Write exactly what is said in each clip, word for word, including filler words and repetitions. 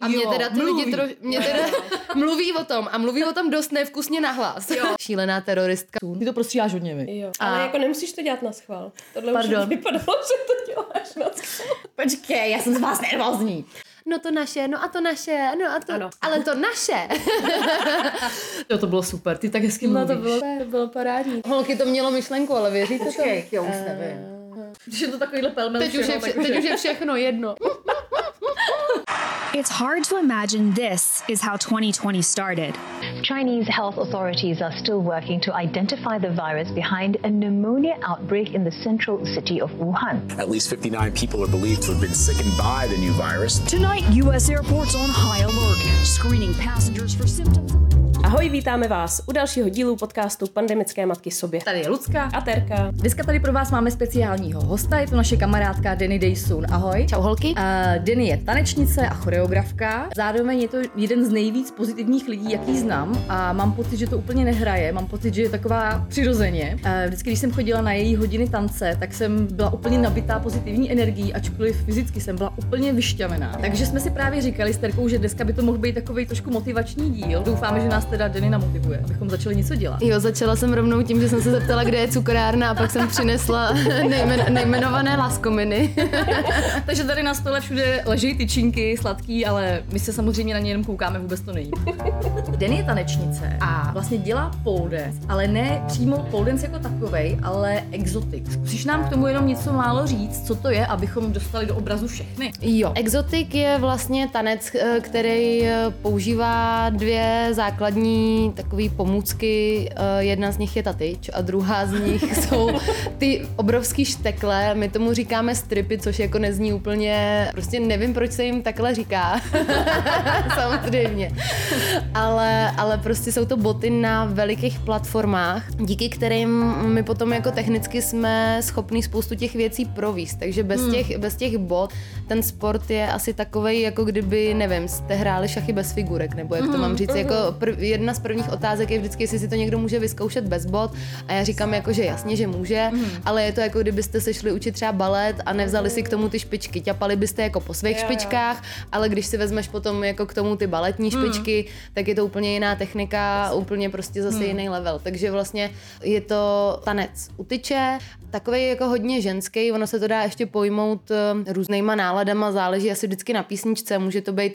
A mě jo, teda ty mluví. lidi troš... Mě teda mluví o tom a mluví o tom dost nevkusně nahlas. Jo. Šílená teroristka. Ty to prostříháš hodně, mi. Jo. Ale a... jako nemusíš to dělat na schvál. Tohle Pardon. už vypadalo, že to děláš na schvál. Počkej, já jsem z vás nervózní. No to naše, no a to naše, no a to... Ano. Ale to naše. Jo, to bylo super, ty tak hezky mluvíš. No to bylo, to bylo parádní. Holky to mělo myšlenku, ale věříte to? Počkej, já už nevím. Když je to takovýhle pelmel teď, vše, teď, teď už je všechno jedno. It's hard to imagine this is how twenty twenty started. Chinese health authorities are still working to identify the virus behind a pneumonia outbreak in the central city of Wuhan. At least fifty-nine people are believed to have been sickened by the new virus. Tonight, U S airports on high alert, screening passengers for symptoms. Ahoj, vítáme vás u dalšího dílu podcastu Pandemické matky sobě. Tady je Lucka a Terka. Dneska tady pro vás máme speciálního hosta, je to naše kamarádka Danny Dejsun. Ahoj. Čau holky. Uh, Danny je tanečnice a choreografka. Zároveň je to jeden z nejvíc pozitivních lidí, jaký znám, a mám pocit, že to úplně nehraje. Mám pocit, že je taková přirozeně. Uh, vždycky, když jsem chodila na její hodiny tance, tak jsem byla úplně nabitá pozitivní energií, ačkoliv fyzicky jsem byla úplně vyšťavená. Takže jsme si právě říkali s Terkou, že dneska by to mohl být takový trošku motivační díl. Doufáme, že nás teda Danny namotivuje, abychom začali něco dělat. Jo, začala jsem rovnou tím, že jsem se zeptala, kde je cukrárna, a pak jsem přinesla nejmen, nejmenované láskominy. Takže tady na stole všude leží tyčinky sladký, ale my se samozřejmě na ně jenom koukáme, vůbec to nejí. Danny je tanečnice a vlastně dělá pole dance, ale ne přímo pole dance jako takovej, ale exotik. Zkusíš nám k tomu jenom něco málo říct, co to je, abychom dostali do obrazu všechny? Jo, exotik je vlastně tanec, který používá dvě základní takové pomůcky, jedna z nich je ta tyč a druhá z nich jsou ty obrovský štekle, my tomu říkáme stripy, což jako nezní úplně, prostě nevím, proč se jim takhle říká, samozřejmě, ale, ale prostě jsou to boty na velikých platformách, díky kterým my potom jako technicky jsme schopní spoustu těch věcí províst, takže bez, hmm. těch, bez těch bot ten sport je asi takovej, jako kdyby, nevím, jste hráli šachy bez figurek, nebo jak to mám říct, jako prv, jedna z prvních otázek je vždycky, jestli si to někdo může vyzkoušet bez bot, a já říkám jako, že jasně, že může, mm. ale je to jako kdybyste se šli učit třeba balet a nevzali si k tomu ty špičky, ťapali byste jako po svých jo, špičkách, jo. ale když si vezmeš potom jako k tomu ty baletní špičky, mm. tak je to úplně jiná technika, jasně. úplně prostě zase mm. jiný level, takže vlastně je to tanec u tyče, takovej jako hodně ženský, ono se to dá ještě pojmout různýma náladama, záleží asi vždycky na písničce, může to být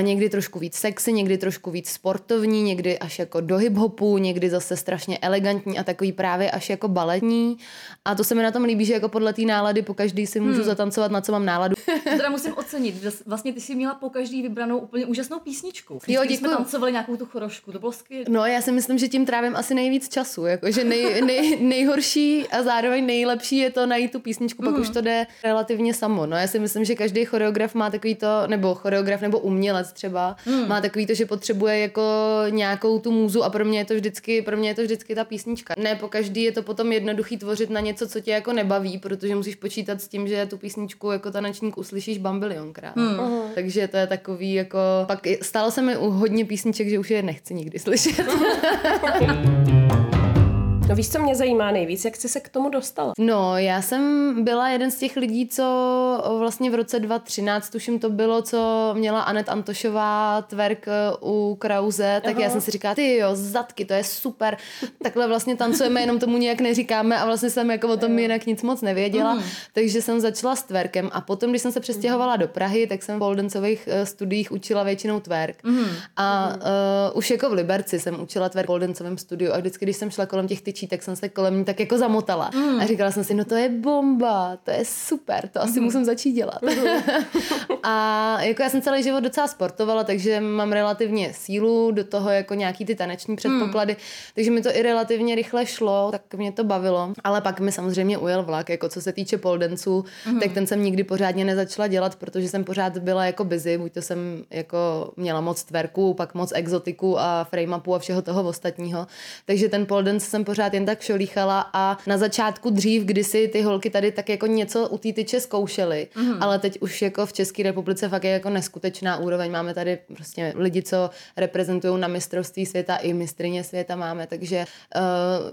někdy trošku víc sexy, někdy trošku víc sportovní, někdy až jako do hip-hopu, někdy zase strašně elegantní a takový právě až jako baletní. A to se mi na tom líbí, že jako podle té nálady po každý si můžu hmm. zatancovat, na co mám náladu. To teda musím ocenit. Vlastně ty jsi měla po každý vybranou úplně úžasnou písničku. Když jo, děkuji. Jsme tancovali nějakou tu chorošku, to bylo skvělé. No já si myslím, že tím trávím asi nejvíc času, jakože nej, nej, nejhorší a zároveň nejlepší je to najít tu písničku, pak hmm. už to jde relativně samo. No já si myslím, že každý choreograf má takový to, nebo choreograf nebo umělec třeba, hmm. má takový to, že potřebuje jako nějakou tu můzu, a pro mě je to vždycky, pro mě je to vždycky ta písnička. Ne, po každý je to potom jednoduchý tvořit na něco, co tě jako nebaví, protože musíš počítat s tím, že tu písničku jako tanečník uslyšíš bambilionkrát. Hmm. Takže to je takový jako... Pak stále se mi u hodně písniček, že už je nechci nikdy slyšet. No víš, co mě zajímá nejvíc, jak jsi se k tomu dostala? No, já jsem byla jeden z těch lidí, co vlastně v roce dva tisíce třináct, tuším to bylo, co měla Anet Antošová twerk u Krauze, tak Aha. já jsem si říkala, ty jo, zadky, to je super, takhle vlastně tancujeme, jenom tomu nějak neříkáme, a vlastně jsem jako o tom jinak nic moc nevěděla, mm. takže jsem začala s twerkem, a potom, když jsem se přestěhovala do Prahy, tak jsem v poldancových studiích učila většinou twerk. Mm. A mm. Uh, už jako v Liberci jsem učila twerk v poldancovém studiu, a vždycky, když jsem šla kolem těch tak jsem se kolem ní tak jako zamotala. Mm. A říkala jsem si, no to je bomba, to je super, to asi mm. musím začít dělat. A jako já jsem celý život docela sportovala, takže mám relativně sílu, do toho jako nějaký ty taneční předpoklady, mm. takže mi to i relativně rychle šlo, tak mě to bavilo. Ale pak mi samozřejmě ujel vlak, jako co se týče pole danceů, mm. tak ten jsem nikdy pořádně nezačala dělat, protože jsem pořád byla jako busy, buď to jsem jako měla moc twerku, pak moc exotiku a frame upu a všeho toho ostatního. Takže ten pole dance jsem pořád pořád jen tak šolíchala a na začátku dřív, kdy si ty holky tady tak jako něco u té tyče zkoušely, mm. ale teď už jako v České republice fakt je jako neskutečná úroveň. Máme tady prostě lidi, co reprezentují na mistrovství světa i mistryně světa máme, takže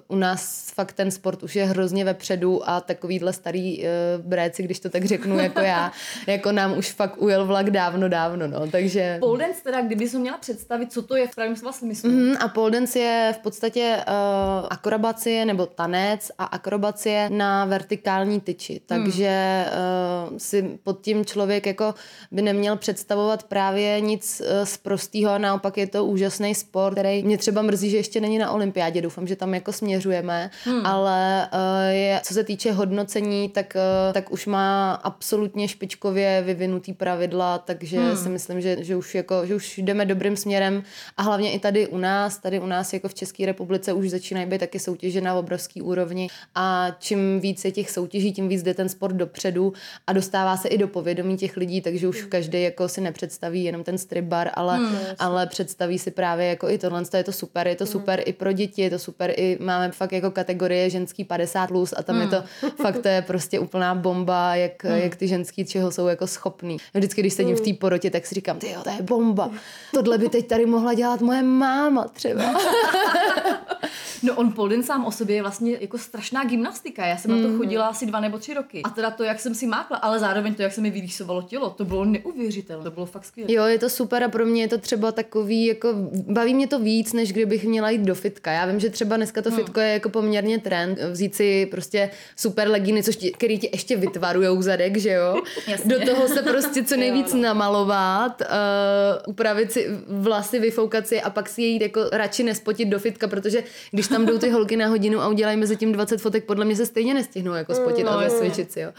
uh, u nás fakt ten sport už je hrozně vepředu a takovýhle starý uh, bréci, když to tak řeknu jako já, jako nám už fakt ujel vlak dávno, dávno, no, takže... Pole dance teda, kdyby jsi měla představit, co to je v pravém slova smyslu. Mm, a pole dance je v podstatě uh, akrobacie nebo tanec a akrobacie na vertikální tyči, takže hmm. uh, si pod tím člověk jako by neměl představovat právě nic uh, z prostýho, naopak je to úžasný sport, který mě třeba mrzí, že ještě není na olympiádě, doufám, že tam jako směřujeme, hmm. ale uh, je, co se týče hodnocení, tak, uh, tak už má absolutně špičkově vyvinutý pravidla, takže hmm. si myslím, že, že, už jako, že už jdeme dobrým směrem a hlavně i tady u nás, tady u nás jako v České republice už začínají být taky soutěže na obrovský úrovni a čím víc je těch soutěží, tím víc jde ten sport dopředu a dostává se i do povědomí těch lidí, takže už každý jako si nepředstaví jenom ten strip bar, ale, mm, ale představí si právě jako i tohle, je to super, je to super mm. i pro děti, je to super i máme fakt jako kategorie ženský padesát plus a tam mm. je to fakt to je prostě úplná bomba, jak, mm. jak ty ženský čeho jsou jako schopný. Vždycky, když sedím mm. v té porotě, tak si říkám, tyjo, to je bomba. Tohle by teď tady mohla dělat moje máma třeba. No on pole dance sám o sobě je vlastně jako strašná gymnastika. Já jsem mm. na to chodila asi dva nebo tři roky. A teda to, jak jsem si mákla, ale zároveň to, jak se mi vyrýsovalo tělo, to bylo neuvěřitelné. To bylo fakt skvělé. Jo, je to super a pro mě je to třeba takový, jako baví mě to víc, než kdybych měla jít do fitka. Já vím, že třeba dneska to mm. fitko je jako poměrně trend. Vzít si prostě super legíny, což ti, který ti ještě vytvarujou zadek, že jo? Jasně. Do toho se prostě co nejvíc namalovat, uh, upravit si vlasy, vyfoukat si a pak si jít jako radši nespotit do fitka, protože když tam jdou ty holky na hodinu a udělají mezi tím dvacet fotek, podle mě se stejně nestihnou jako spotit no, a zasvědčit si, jo.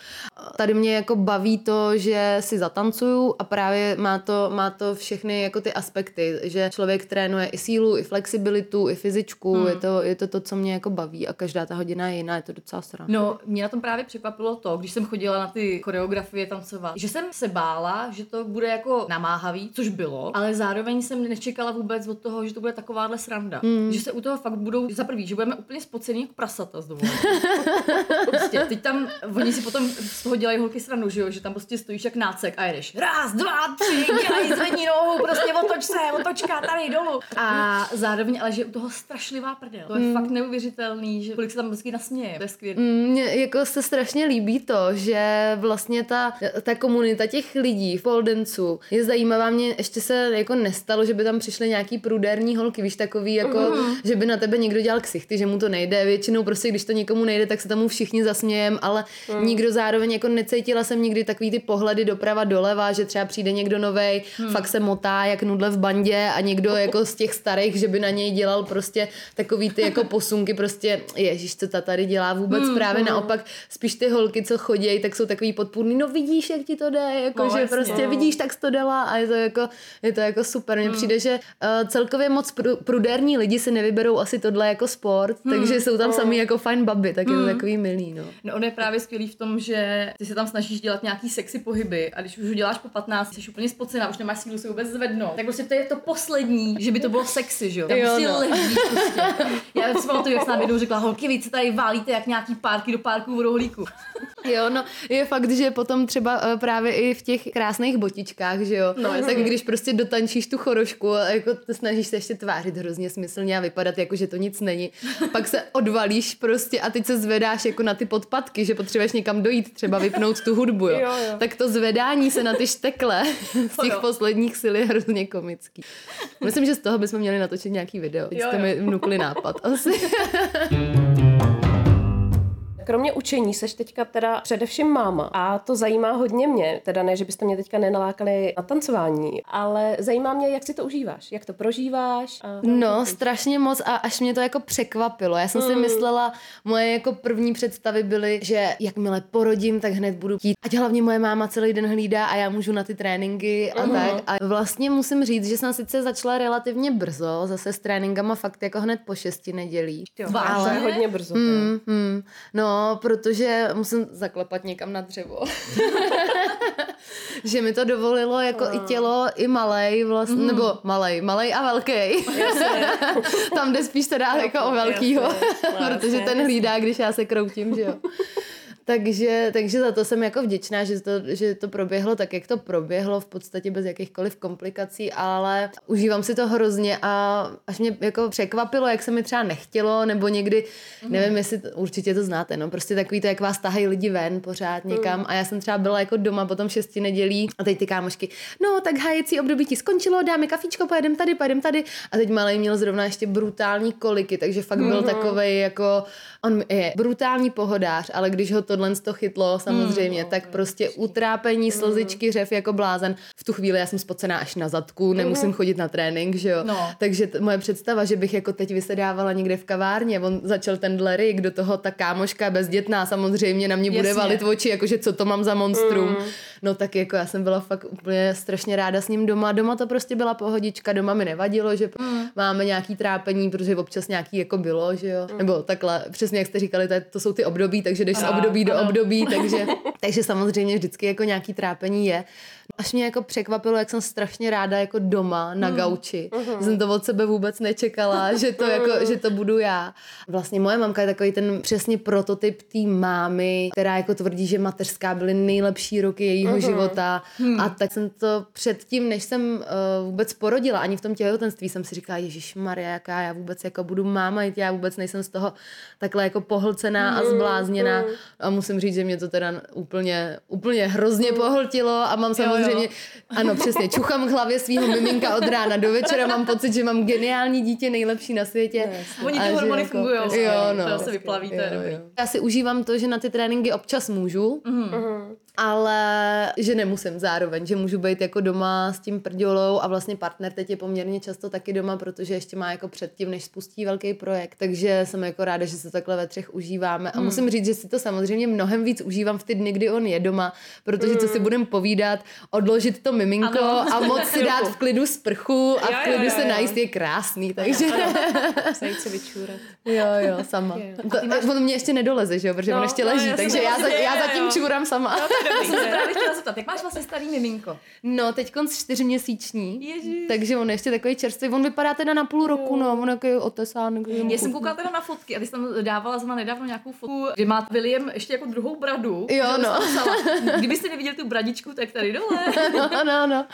Tady mě jako baví to, že si zatancuju a právě má to, má to všechny jako ty aspekty, že člověk trénuje i sílu, i flexibilitu, i fyzičku, hmm. je, to, je to to, co mě jako baví a každá ta hodina je jiná, je to docela sranda. No, mě na tom právě překvapilo to, když jsem chodila na ty choreografie tancovat, že jsem se bála, že to bude jako namáhavý, což bylo, ale zároveň jsem nečekala vůbec od toho, že to bude takováhle sranda, hmm. že se u toho fakt budou za prvý, že budeme úplně spocený jako prasata z dovolené. Prostě, teď tam, oni si potom z toho dělají holky srandu, že jo, že tam prostě stojíš jak nácek a jedeš raz, dva, tři, dělej, zvedni nohu, prostě otoč se, otočka, tady dolů. A zároveň, ale že u toho strašlivá prdel. To je mm. fakt neuvěřitelný, že kolik se tam vždycky nasměje. To je skvělý. Mně jako se strašně líbí to, že vlastně ta, ta komunita těch lidí v pole danceu je zajímavá. Mně ještě se jako nestalo, že by tam přišly nějaký prudérní holky, víš, takový jako, mm. že by na tebe někdo dělal ksichty, že mu to nejde. Většinou prostě, když to někomu nejde, tak se tomu všichni zasmějem, ale hmm. nikdo zároveň jako necítila jsem nikdy takový ty pohledy doprava doleva, že třeba přijde někdo novej, hmm. fakt se motá jak nudle v bandě a někdo jako z těch starých, že by na něj dělal prostě takový ty jako posunky, prostě ježiš, co ta tady dělá vůbec, hmm. právě hmm. naopak spíš ty holky, co chodějí, tak jsou takový podpůrný, no vidíš, jak ti to jde, jako, no, že jasně. prostě vidíš, tak jsi to dala a je to jako, je to jako super. Mně hmm. přijde, že uh, celkově moc pr- prudérní lidi si nevyberou asi tohle jako sport, hmm. takže jsou tam sami jako fajn babi, tak je hmm. to takový milý, no. No on je právě skvělý v tom, že ty se tam snažíš dělat nějaký sexy pohyby a když už uděláš po patnácti, jsi úplně spocená, už nemáš sílu se vůbec zvednout. Tak prostě to je to poslední, že by to bylo sexy, že jo? Tam jo, si no. ležíš prostě. Já si pamatuju, jak jsem jednou řekla, holky, víc se tady válíte jak nějaký párky do párku v rohlíku. Jo, no, je fakt, že potom třeba právě i v těch krásných botičkách, že jo? No, tak když prostě dotančíš tu chorošku a jako snažíš se ještě tvářit hrozně smyslně a vypadat jako, že to nic není. Pak se odvalíš prostě a teď se zvedáš jako na ty podpatky, že potřebuješ někam dojít, třeba vypnout tu hudbu, jo. Jo, jo. Tak to zvedání se na ty štekle z těch posledních sil je hrozně komický. Myslím, že z toho bychom měli natočit nějaký video. Teď jste mi vnukli nápad asi. Kromě učení seš teďka teda především máma a to zajímá hodně mě, teda ne, že byste mě teďka nenalákali na tancování, ale zajímá mě, jak si to užíváš, jak to prožíváš. A... No, strašně moc a až mě to jako překvapilo. Já jsem hmm. si myslela, moje jako první představy byly, že jakmile porodím, tak hned budu chtít. Ať hlavně moje máma celý den hlídá a já můžu na ty tréninky a hmm. tak. A vlastně musím říct, že jsem sice začala relativně brzo, zase s tréninkama fakt jako hned po šesti nedělí. Jo, ale... hodně brzo. Mm, mm. No, No, protože musím zaklepat někam na dřevo. Že mi to dovolilo jako uh. i tělo, i malej vlastně, mm. nebo malej, malej a velký. Tam jde spíš teda jako o velkýho, protože ten hlídá, když já se kroutím, že jo. Takže, takže za to jsem jako vděčná, že to, že to proběhlo tak, jak to proběhlo, v podstatě bez jakýchkoliv komplikací, ale užívám si to hrozně a až mě jako překvapilo, jak se mi třeba nechtělo, nebo někdy, mm. nevím, jestli to, určitě to znáte, no, prostě takový to, jak vás tahají lidi ven pořád někam mm. a já jsem třeba byla jako doma potom šesti nedělí a teď ty kámošky, no tak hájecí období ti skončilo, dáme kafíčko, pojedem tady, pojedem tady a teď malej měl zrovna ještě brutální koliky, takže fakt byl mm. takovej jako, on je brutální pohodář, ale když ho tohle to chytlo samozřejmě, mm, tak prostě utrápení, slzičky, řev jako blázen. V tu chvíli já jsem spocená až na zadku, nemusím chodit na trénink, že jo. No. Takže t- moje představa, že bych jako teď vysedávala někde v kavárně, on začal ten dlerik, do toho ta kámoška bezdětná samozřejmě na mě bude Jasně. valit oči, jakože co to mám za monstrum. Mm. No tak jako já jsem byla fakt úplně strašně ráda s ním doma. Doma to prostě byla pohodička, doma mi nevadilo, že mm. máme nějaký trápení, protože občas nějaký jako bylo, že jo. Mm. Nebo takhle, přesně jak jste říkali, to jsou ty období, takže jdeš z období do období, takže, takže samozřejmě vždycky jako nějaký trápení je. Až mě jako překvapilo, jak jsem strašně ráda jako doma na gauči. Mm. Jsem to od sebe vůbec nečekala, že to, jako, že to budu já. Vlastně moje mamka je takový ten přesně prototyp té mámy, která jako tvrdí, že mateřská byly nejlepší roky jejího mm. života. Mm. A tak jsem to předtím, než jsem uh, vůbec porodila, ani v tom těhotenství jsem si říkala, ježišmarja, jaká já vůbec jako budu máma, já vůbec nejsem z toho takhle jako pohlcená mm. a zblázněná. A musím říct, že mě to teda úplně, úplně hrozně pohltilo a mám samozřejmě, jo, jo. ano přesně, čuchám k hlavě svýho miminka od rána do večera, mám pocit, že mám geniální dítě, nejlepší na světě. Yes. Oni ty hormony jako, fungujou, no, to se vyplavíte. Jo, jo. Já si užívám to, že na ty tréninky občas můžu, mm. ale že nemusím zároveň, že můžu být jako doma s tím prdělou a vlastně partner teď je poměrně často taky doma, protože ještě má jako předtím, než spustí velký projekt, takže jsem jako ráda, že se takhle ve třech užíváme a mm. musím říct, že si to samozřejmě Samozřejmě mnohem víc užívám v ty dny, kdy on je doma, protože co si budem povídat, odložit to miminko ano. a moc si dát v klidu sprchu a jo, v klidu jo, jo, se jo. najíst je krásný, takže... Sajít se vyčůrat. Jo, jo, sama. Jo. To, máš... On mě ještě nedoleze, že jo, protože no, on ještě leží, no, takže já, za, já zatím čůrám sama. No, to jsem se právě chtěla zeptat, jak máš vlastně starý miminko? No, teď konc čtyřměsíční, Ježiš. Takže on ještě takový čerstvý, on vypadá teda na půl roku, no, on takový otesán. Já jsem koukala teda na fotky a ty jsi tam dávala zrovna nedávno nějakou fotku, že má William ještě jako druhou bradu. Jo, no. Kdybyste neviděli tu bradičku, tak tady dole. No, no, no.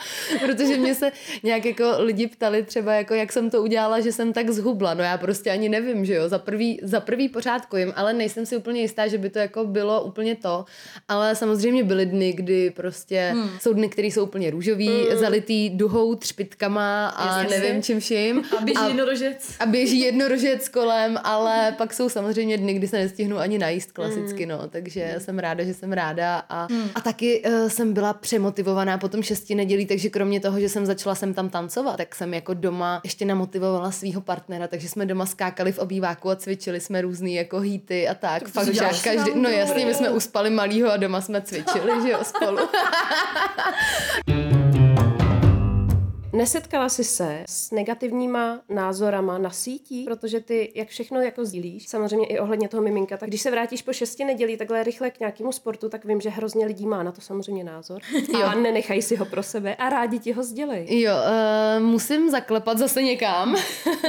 Protože mě se nějak jako lidi ptali třeba, jako jak jsem to udělala, že jsem tak zhubla. No já prostě ani nevím, že jo. Za prvý, za prvý pořádku jim, ale nejsem si úplně jistá, že by to jako bylo úplně to. Ale samozřejmě byly dny, kdy prostě hmm. jsou dny, které jsou úplně růžový, hmm. zalitý duhou, třpitkama a Jasně. nevím čím vším. A běží a, jednorožec. A běží jednorožec kolem, ale pak jsou samozřejmě dny, kdy se nestihnu ani najíst klasicky. No, takže mm. jsem ráda, že jsem ráda a, mm. a taky uh, jsem byla přemotivovaná po tom šesti nedělí, takže kromě toho, že jsem začala sem tam tancovat, tak jsem jako doma ještě namotivovala svého partnera, takže jsme doma skákali v obýváku a cvičili jsme různý jako hýty a tak. To fakt, žádná, každý, no jasně, my jsme uspali malýho a doma jsme cvičili, že jo, spolu. Nesetkala jsi se s negativníma názorama na síti, protože ty, jak všechno jako sdílíš, samozřejmě i ohledně toho miminka, tak když se vrátíš po šesti nedělí takhle rychle k nějakému sportu, tak vím, že hrozně lidí má na to samozřejmě názor jo. a nenechají si ho pro sebe a rádi ti ho sdělej. Jo, uh, musím zaklepat zase někam,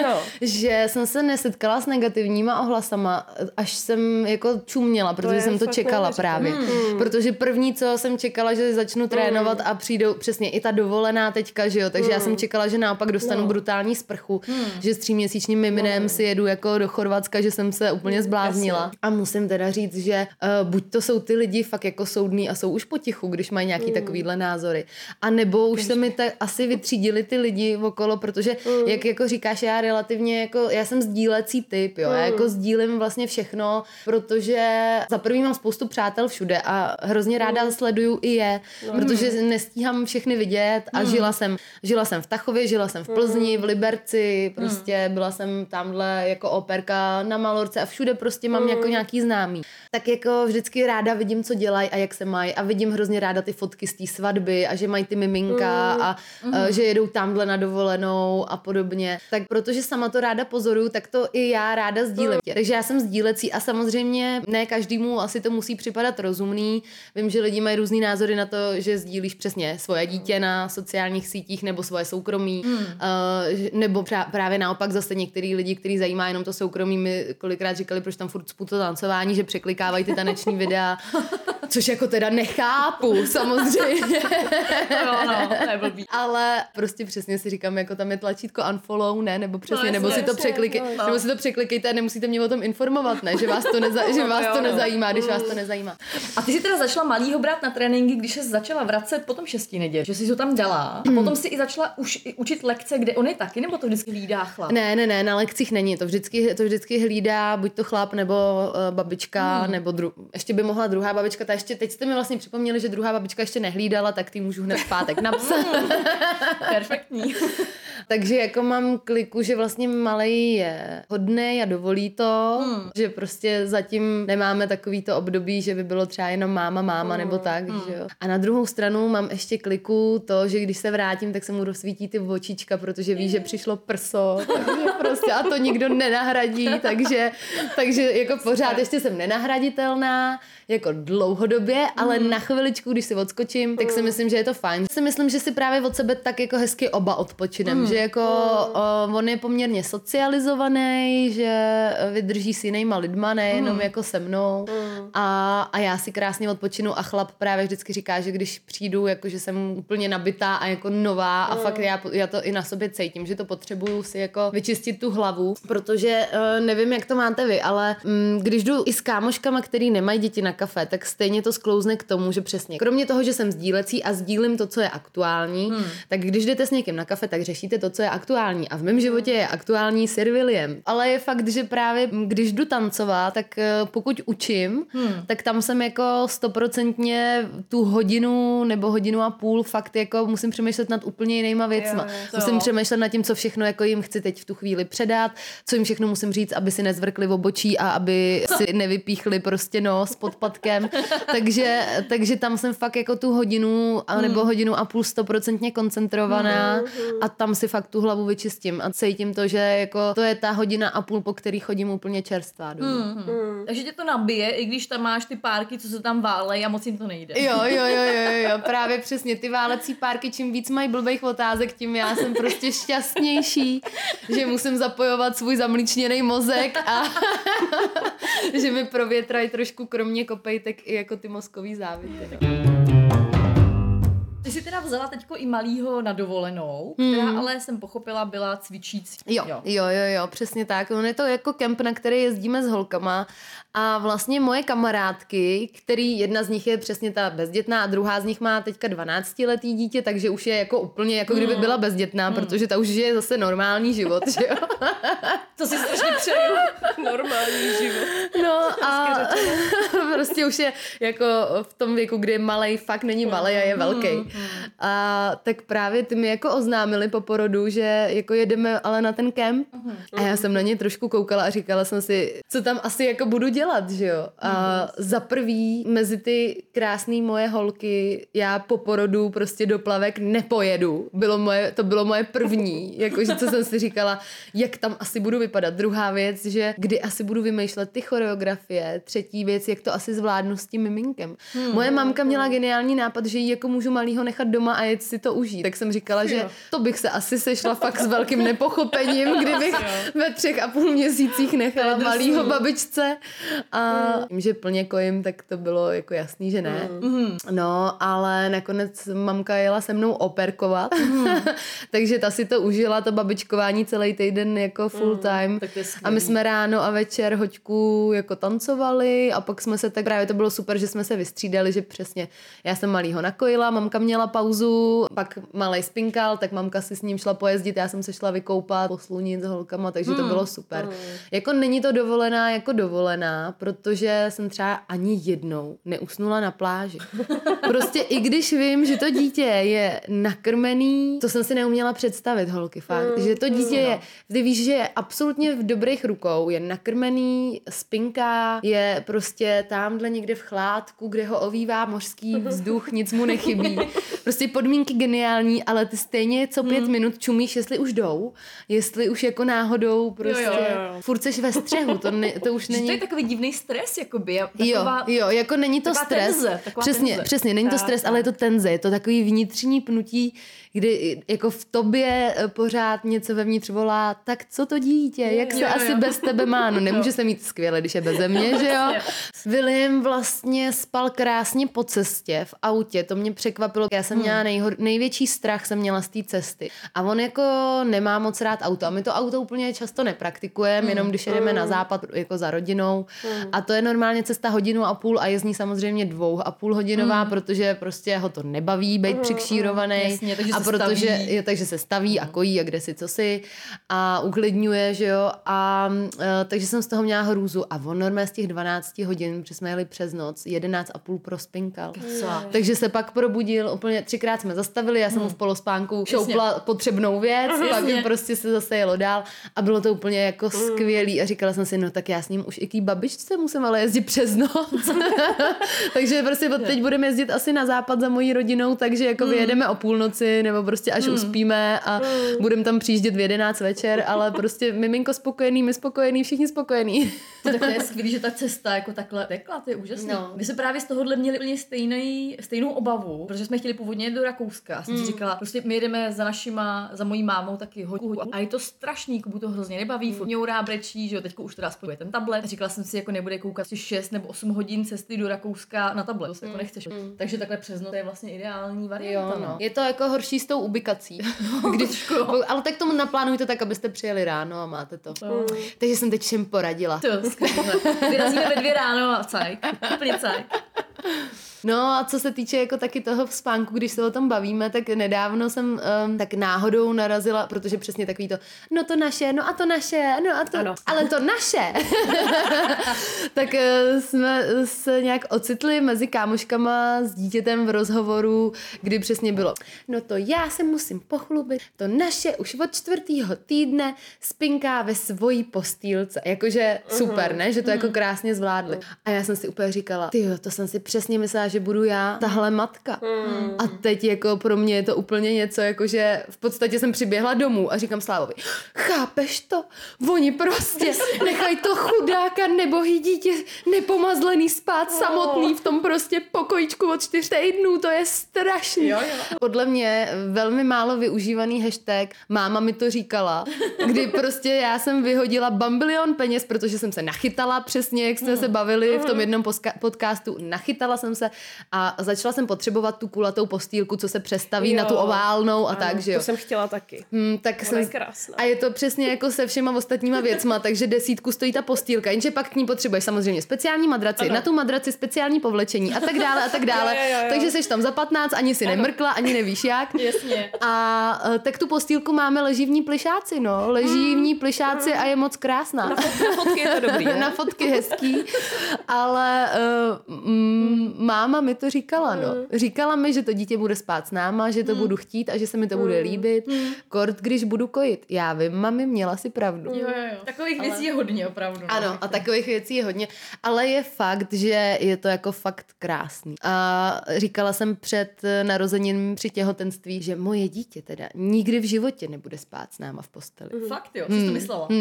no. že jsem se nesetkala s negativníma ohlasama, až jsem jako čuměla, protože jsem to čekala nevěřitý. Právě. Hmm. Protože první, co jsem čekala, že začnu trénovat hmm. a přijdu přesně i ta dovolená teďka, že jo, takže hmm. já jsem čekala, že naopak dostanu no. brutální sprchu, hmm. že s tříměsíčním miminem no. si jedu jako do Chorvatska, že jsem se úplně zbláznila. Jasně. A musím teda říct, že uh, buď to jsou ty lidi fakt jako soudný a jsou už potichu, když mají nějaký hmm. takovýhle názory. A nebo už se mi tak asi vytřídili ty lidi okolo, protože hmm. jak jako říkáš, já relativně jako, já jsem sdílecí typ, jo, hmm. já jako sdílím vlastně všechno, protože za prvý mám spoustu přátel všude a hrozně ráda hmm. sleduju i je, no. protože nestíhám všechny vidět a hmm. žila jsem, žila jsem v Tachově, žila jsem v Plzni, v Liberci, prostě mm. byla jsem tamhle jako operka na Malorce a všude prostě mám mm. jako nějaký známý. Tak jako vždycky ráda vidím, co dělají a jak se mají a vidím hrozně ráda ty fotky z té svatby a že mají ty miminka mm. a, mm. a že jedou tamhle na dovolenou a podobně. Tak protože sama to ráda pozoruju, tak to i já ráda sdílím. Mm. Takže já jsem sdílecí a samozřejmě ne každému asi to musí připadat rozumný. Vím, že lidi mají různý názory na to, že sdílíš přesně svoje dítě na sociálních sítích nebo svoje soukromí, mm. nebo právě naopak zase některý lidi, kteří zajímá jenom to soukromí, mi kolikrát říkali, proč tam furt spou to tancování, že překlikávají ty taneční videa, což jako teda nechápu, samozřejmě. No, no, to je blbý. Ale prostě přesně si říkám, jako tam je tlačítko unfollow, ne, nebo přesně, no, nebo jasně, si to překlikejte, no. nebo si to překlikejte a nemusíte mě o tom informovat, ne, že vás to, neza- že vás to nezajímá, když vás to nezajímá. A ty si teda začala malýho brát na tréninky, když se začala vracet potom šestý neděl, že jsi to tam dala. Mm. Potom si i začala už i učit lekce, kde on je taky, nebo to vždycky hlídá chlap? Ne, ne, ne, na lekcích není, to vždycky, to vždycky hlídá buď to chlap, nebo uh, babička, mm. nebo dru- ještě by mohla druhá babička, ta ještě, teď jste mi vlastně připomněli, že druhá babička ještě nehlídala, tak ty můžu hned v pátek napsat. Perfektní. Takže jako mám kliku, že vlastně malej je hodnej a dovolí to, mm. že prostě zatím nemáme takový to období, že by bylo třeba jenom máma, máma mm. nebo tak, mm. že jo. A na druhou stranu mám ještě kliku to, že když se vrátím, tak se mu rozsvítí ty očička, protože ví, že přišlo prso, takže prostě a to nikdo nenahradí, takže, takže jako pořád ještě jsem nenahraditelná, jako dlouhodobě, ale mm. na chviličku, když si odskočím, tak si myslím, že je to fajn. Si myslím, že si právě od sebe tak jako hezky oba odpočinem, mm. že jako o, on je poměrně socializovaný, že vydrží s jinýma lidma, nejenom mm. jako se mnou mm. a, a já si krásně odpočinu a chlap právě vždycky říká, že když přijdu, jako že jsem úplně nabitá a jako nová a mm. fakt já, já to i na sobě cítím, že to potřebuju si jako vyčistit tu hlavu, protože nevím, jak to máte vy, ale m, když jdu i s kámoškama, který nemají děti na kafe, tak stejně to sklouzne k tomu, že přesně. Kromě toho, že jsem sdílecí a sdílím to, co je aktuální, hmm. tak když jdete s někým na kafe, tak řešíte to, co je aktuální. A v mém životě je aktuální Sir William. Ale je fakt, že právě když jdu tancovat, tak pokud učím, hmm. tak tam jsem jako stoprocentně tu hodinu nebo hodinu a půl fakt jako musím přemýšlet nad úplně jinýma věcma. Je, musím přemýšlet nad tím, co všechno jako jim chci teď v tu chvíli předat, co jim všechno musím říct, aby si nezvrkli v obočí a aby si nevypíchli prostě nos pod patkem. takže, takže tam jsem fakt jako tu hodinu a nebo hodinu a půl stoprocentně koncentrovaná a tam si fakt tu hlavu vyčistím a cítím to, že jako to je ta hodina a půl, po který chodím úplně čerstvá domů. Mm-hmm. Takže tě to nabije, i když tam máš ty párky, co se tam válej a moc jim to nejde. Jo, jo, jo, jo, jo, právě přesně. Ty válecí párky, čím víc mají blbejch otázek, tím já jsem prostě šťastnější, že musím zapojovat svůj zamlíčněnej mozek a že mi provětrají trošku kromě kopejtek i jako ty mozkový závity. Ty jsi teda vzala teďko i malýho na dovolenou, která hmm. ale jsem pochopila byla cvičící. Jo, jo, jo, jo, přesně tak. On je to jako kemp, na který jezdíme s holkama a vlastně moje kamarádky, který jedna z nich je přesně ta bezdětná a druhá z nich má teďka dvanáctiletý dítě, takže už je jako úplně jako kdyby byla bezdětná, hmm. protože ta už je zase normální život, že jo? To si strašně přeju. Normální život. No a prostě už je jako v tom věku, kdy malej fakt není malej a je velký. Hmm. A tak právě ty mi jako oznámili po porodu, že jako jedeme ale na ten kemp uhum. a já jsem na ně trošku koukala a říkala jsem si, co tam asi jako budu dělat, že jo. A uhum. za prvý mezi ty krásný moje holky já po porodu prostě do plavek nepojedu. Bylo moje, to bylo moje první, jakože co jsem si říkala, jak tam asi budu vypadat. Druhá věc, že kdy asi budu vymýšlet ty choreografie. Třetí věc, jak to asi zvládnu s tím miminkem. Uhum. Moje mamka měla geniální nápad, že jí jako můžu malý ho nechat doma a jet si to užít. Tak jsem říkala, že to bych se asi sešla fakt s velkým nepochopením, kdybych ve třech a půl měsících nechala malýho babičce a tím, že plně kojím, tak to bylo jako jasný, že ne. No, ale nakonec mamka jela se mnou operkovat, takže ta si to užila, to babičkování celý týden jako full time a my jsme ráno a večer hoďku jako tancovali a pak jsme se tak, právě to bylo super, že jsme se vystřídali, že přesně já jsem malýho nakojila, mamka mě měla pauzu, pak malej spinkal, tak mamka si s ním šla pojezdit, já jsem se šla vykoupat, poslunit s holkama, takže hmm. to bylo super. Hmm. Jako není to dovolená jako dovolená, protože jsem třeba ani jednou neusnula na pláži. Prostě i když vím, že to dítě je nakrmený, to jsem si neuměla představit, holky, fakt, hmm. že to dítě hmm. je, ty víš, že je absolutně v dobrých rukou, je nakrmený, spinká, je prostě tamhle někde v chládku, kde ho ovívá mořský vzduch, nic mu nechybí. Prostě podmínky geniální, ale ty stejně co pět hmm. minut čumíš, jestli už jdou, jestli už jako náhodou prostě jo, jo, jo. furt seš ve střehu, to, ne, to už není... Že to je takový divný stres, jakoby. Taková, jo, jo, jako není to stres. Tenze, přesně, tenze. přesně, není to stres, ale je to tenze, je to takový vnitřní pnutí, kdy jako v tobě pořád něco vevnitř volá, tak co to dítě, jak se jo, asi jo. bez tebe má, no nemůže se mít skvěle, když je beze mě, že jo. William vlastně spal krásně po cestě v autě, to mě překvapilo, já jsem hmm. měla nejho, největší strach jsem měla z té cesty a on jako nemá moc rád auto a my to auto úplně často nepraktikujeme, hmm. jenom když jedeme hmm. na západ jako za rodinou hmm. a to je normálně cesta hodinu a půl a jezdí samozřejmě dvou a půl hodinová, hmm. protože prostě ho to nebaví být hmm. přikšírovaný. Jasně, takže a protože je, takže se staví a kojí a kde si co si a uklidňuje, že jo, a e, takže jsem z toho měla hrůzu a on normálně z těch dvanáct hodin, protože jsme jeli přes noc, jedenáct a půl prospinkal. Kacá. Takže se pak probudil, úplně třikrát jsme zastavili, já jsem mu hmm. v polospánku šoupla potřebnou věc, Aha, pak jasně. prostě se zase jelo dál a bylo to úplně jako hmm. skvělý a říkala jsem si, no tak já s ním už i k babičce musím ale jezdit přes noc. Takže prostě od teď budeme jezdit asi na západ za mojí rodinou, takže jako hmm. vyjedeme o půlnoci nebo prostě až hmm. uspíme a hmm. budeme tam přijíždět v jedenáct večer, ale prostě miminko spokojený, my spokojený, všichni spokojení. Tak to je skvělý, že ta cesta jako takhle tekla, to je úžasný. No. My jsme právě z tohohle měli úplně stejný, stejnou obavu, protože jsme chtěli původně do Rakouska. Já jsem hmm. si říkala, prostě my jedeme za našima, za mojí mámou taky hodku a je to strašný, Kubu to hrozně nebaví, furt ňourá, brečí, že jo, teďko už teda spojuje ten tablet. A říkala jsem si, jako nebude koukat si šest nebo osm hodin cesty do Rakouska na tablet, to se jako nechceš. Hmm. Takže takhle přes noc je vlastně ideální varianta. Jo, no. Je to jako horší s tou ubikací. Když, ale tak tomu naplánujte tak, abyste přijeli ráno a máte to. Mm. Takže jsem teď všem poradila. To, skvěle. Vyrazíme ve dvě ráno a cajk. Úplně cajk. No a co se týče jako taky toho spánku, když se o tom bavíme, tak nedávno jsem um, tak náhodou narazila, protože přesně takový to, no to naše, no a to naše, no a to, ano. ale to naše. Tak uh, jsme se nějak ocitli mezi kámoškama s dítětem v rozhovoru, kdy přesně bylo, no to já se musím pochlubit, to naše už od čtvrtýho týdne spinká ve svojí postýlce. Jakože super, ne? Že to jako krásně zvládli. A já jsem si úplně říkala, tyjo, to jsem si přesně myslela, že budu já tahle matka. Hmm. A teď jako pro mě je to úplně něco, jakože v podstatě jsem přiběhla domů a říkám Slavovi, chápeš to? Oni prostě nechají to chudáka nebohý dítě nepomazlený spát samotný v tom prostě pokojičku od čtyř týdnů, to je strašný. Jo, jo. Podle mě velmi málo využívaný hashtag máma mi to říkala, kdy prostě já jsem vyhodila bambilion peněz, protože jsem se nachytala přesně, jak jsme se bavili v tom jednom podcastu, nachytala jsem se a začala jsem potřebovat tu kulatou postýlku, co se přestaví jo, na tu oválnou a ano, tak, že jo. To jsem chtěla taky. Hmm, tak jsem, je krásná. A je to přesně jako se všema ostatníma věcma, takže desítku stojí ta postýlka, jenže pak k ní potřebuješ samozřejmě speciální madraci, ano. na tu madraci speciální povlečení a tak dále a tak dále. Jo, jo, jo. Takže seš tam za patnáct, ani si ano. nemrkla, ani nevíš jak. Jasně. A tak tu postýlku máme, leží v ní plyšáci, no. Leží v ní plyšáci a je moc krásná. Na, fot- na fotky je to dobrý. Na fotky hezký, ale uh, mm, máma mi to říkala, no. Mm. Říkala mi, že to dítě bude spát s náma, že to mm. budu chtít a že se mi to mm. bude líbit. Mm. Kort, když budu kojit. Já vím, mami, měla si pravdu. Jo, jo. Takových ale... věcí je hodně, opravdu. Ano, no. A takových věcí je hodně. Ale je fakt, že je to jako fakt krásný. A říkala jsem před narozením při těhotenství, že moje dítě teda nikdy v životě nebude spát s náma v posteli. Mm. Fakt jo, jsi to myslela. Mm.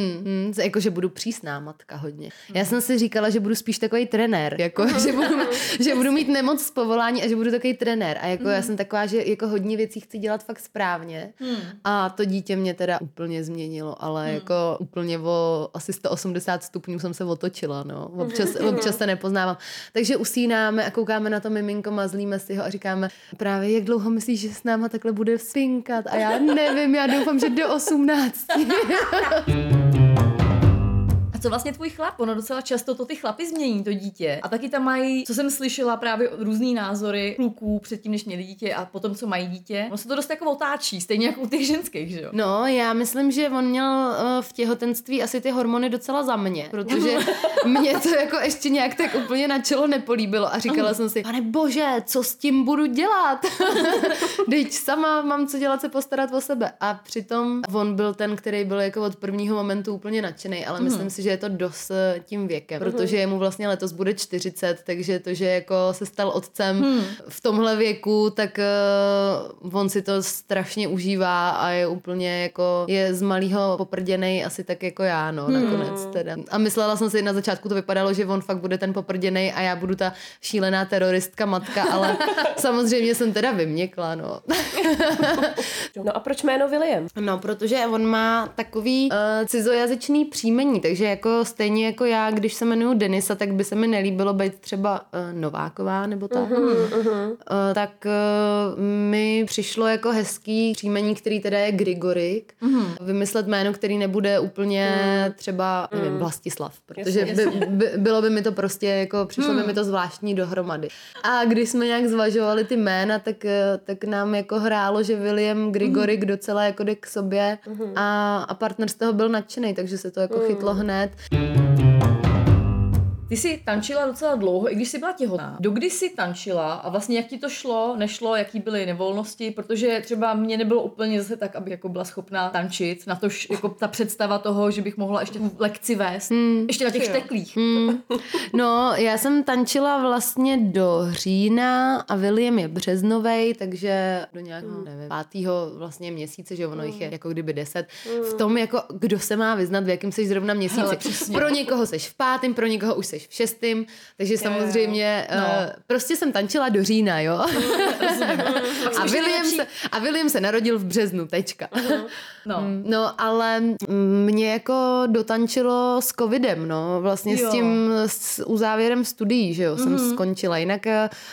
Mm. Jako, že budu přísná matka hodně. Mm. Já jsem si říkala, že budu spíš takový trenér, jako, mm. že budu, že budu mít nemoc z povolání a že budu takový trenér. A jako mm. já jsem taková, že jako hodně věcí chci dělat fakt správně. Mm. A to dítě mě teda úplně změnilo, ale mm. jako úplně o asi sto osmdesát stupňů jsem se otočila, no. Občas, mm. občas se nepoznávám. Takže usínáme a koukáme na to miminko, mazlíme si ho a říkáme právě, jak dlouho myslíš, že s náma takhle bude spinkat? A já nevím, já doufám, že do osmnácti. A co vlastně tvůj chlap? Ono docela často to ty chlapy změní, to dítě. A taky tam mají, co jsem slyšela, právě různý názory kluků předtím, než měli dítě a potom, co mají dítě. Ono se to dost jako otáčí, stejně jako u těch ženských, že jo? No, já myslím, že on měl v těhotenství asi ty hormony docela za mě, protože mě to jako ještě nějak tak úplně na čelo nepolíbilo a říkala jsem si, pane bože, co s tím budu dělat? Dejť sama mám co dělat, se postarat o sebe. A přitom on byl ten, který byl jako od prvního momentu úplně nadšený, ale myslím si, že je to dost tím věkem, protože jemu vlastně letos bude čtyřicet, takže to, že jako se stal otcem hmm. v tomhle věku, tak uh, on si to strašně užívá a je úplně jako, je z malýho poprděnej asi tak jako já, no, hmm. nakonec teda. A myslela jsem si, na začátku to vypadalo, že on fakt bude ten poprděnej a já budu ta šílená teroristka matka, ale samozřejmě jsem teda vyměkla, no. No a proč jméno William? No, protože on má takový uh, cizojazyčný příjmení, takže jako stejně jako já, když se jmenuju Denisa, tak by se mi nelíbilo být třeba uh, Nováková nebo tak. Uh-huh, uh-huh. Uh, tak uh, mi přišlo jako hezký příjmení, který teda je Grigorik. Uh-huh. Vymyslet jméno, který nebude úplně uh-huh. třeba, nevím, uh-huh. Vlastislav, protože jasně, by, by, bylo by mi to prostě jako, přišlo uh-huh. by mi to zvláštní dohromady. A když jsme nějak zvažovali ty jména, tak, tak nám jako hrálo, že William Grigorik uh-huh. docela jako jde k sobě uh-huh. a, a partner z toho byl nadšenej, takže se to jako uh-huh. chytlo hned. Ty jsi tančila docela dlouho, i když jsi byla těhotná. Dokdy jsi tančila a vlastně jak ti to šlo, nešlo, jaký byly nevolnosti, protože třeba mě nebylo úplně zase tak, aby jako byla schopná tančit, na to jako ta představa toho, že bych mohla ještě lekci vést, hmm. ještě na těch šteklích. Hmm. No, já jsem tančila vlastně do října a William je březnovej, takže do nějakého, hmm. nevím, pátýho vlastně měsíce, že ono hmm. jich je jako kdyby deset. Hmm. V tom jako, kdo se má vyznat, v jakém seš zrovna měsíci. Hele, pro někoho seš v pátém, pro někoho už seš v šestým, takže je, samozřejmě no. uh, prostě jsem tančila do října, jo. a, William se, a William se narodil v březnu, tečka. No. no, ale mě jako dotančilo s covidem, no, vlastně jo. s tím s uzávěrem studií, že jo, mm-hmm. jsem skončila. Jinak uh,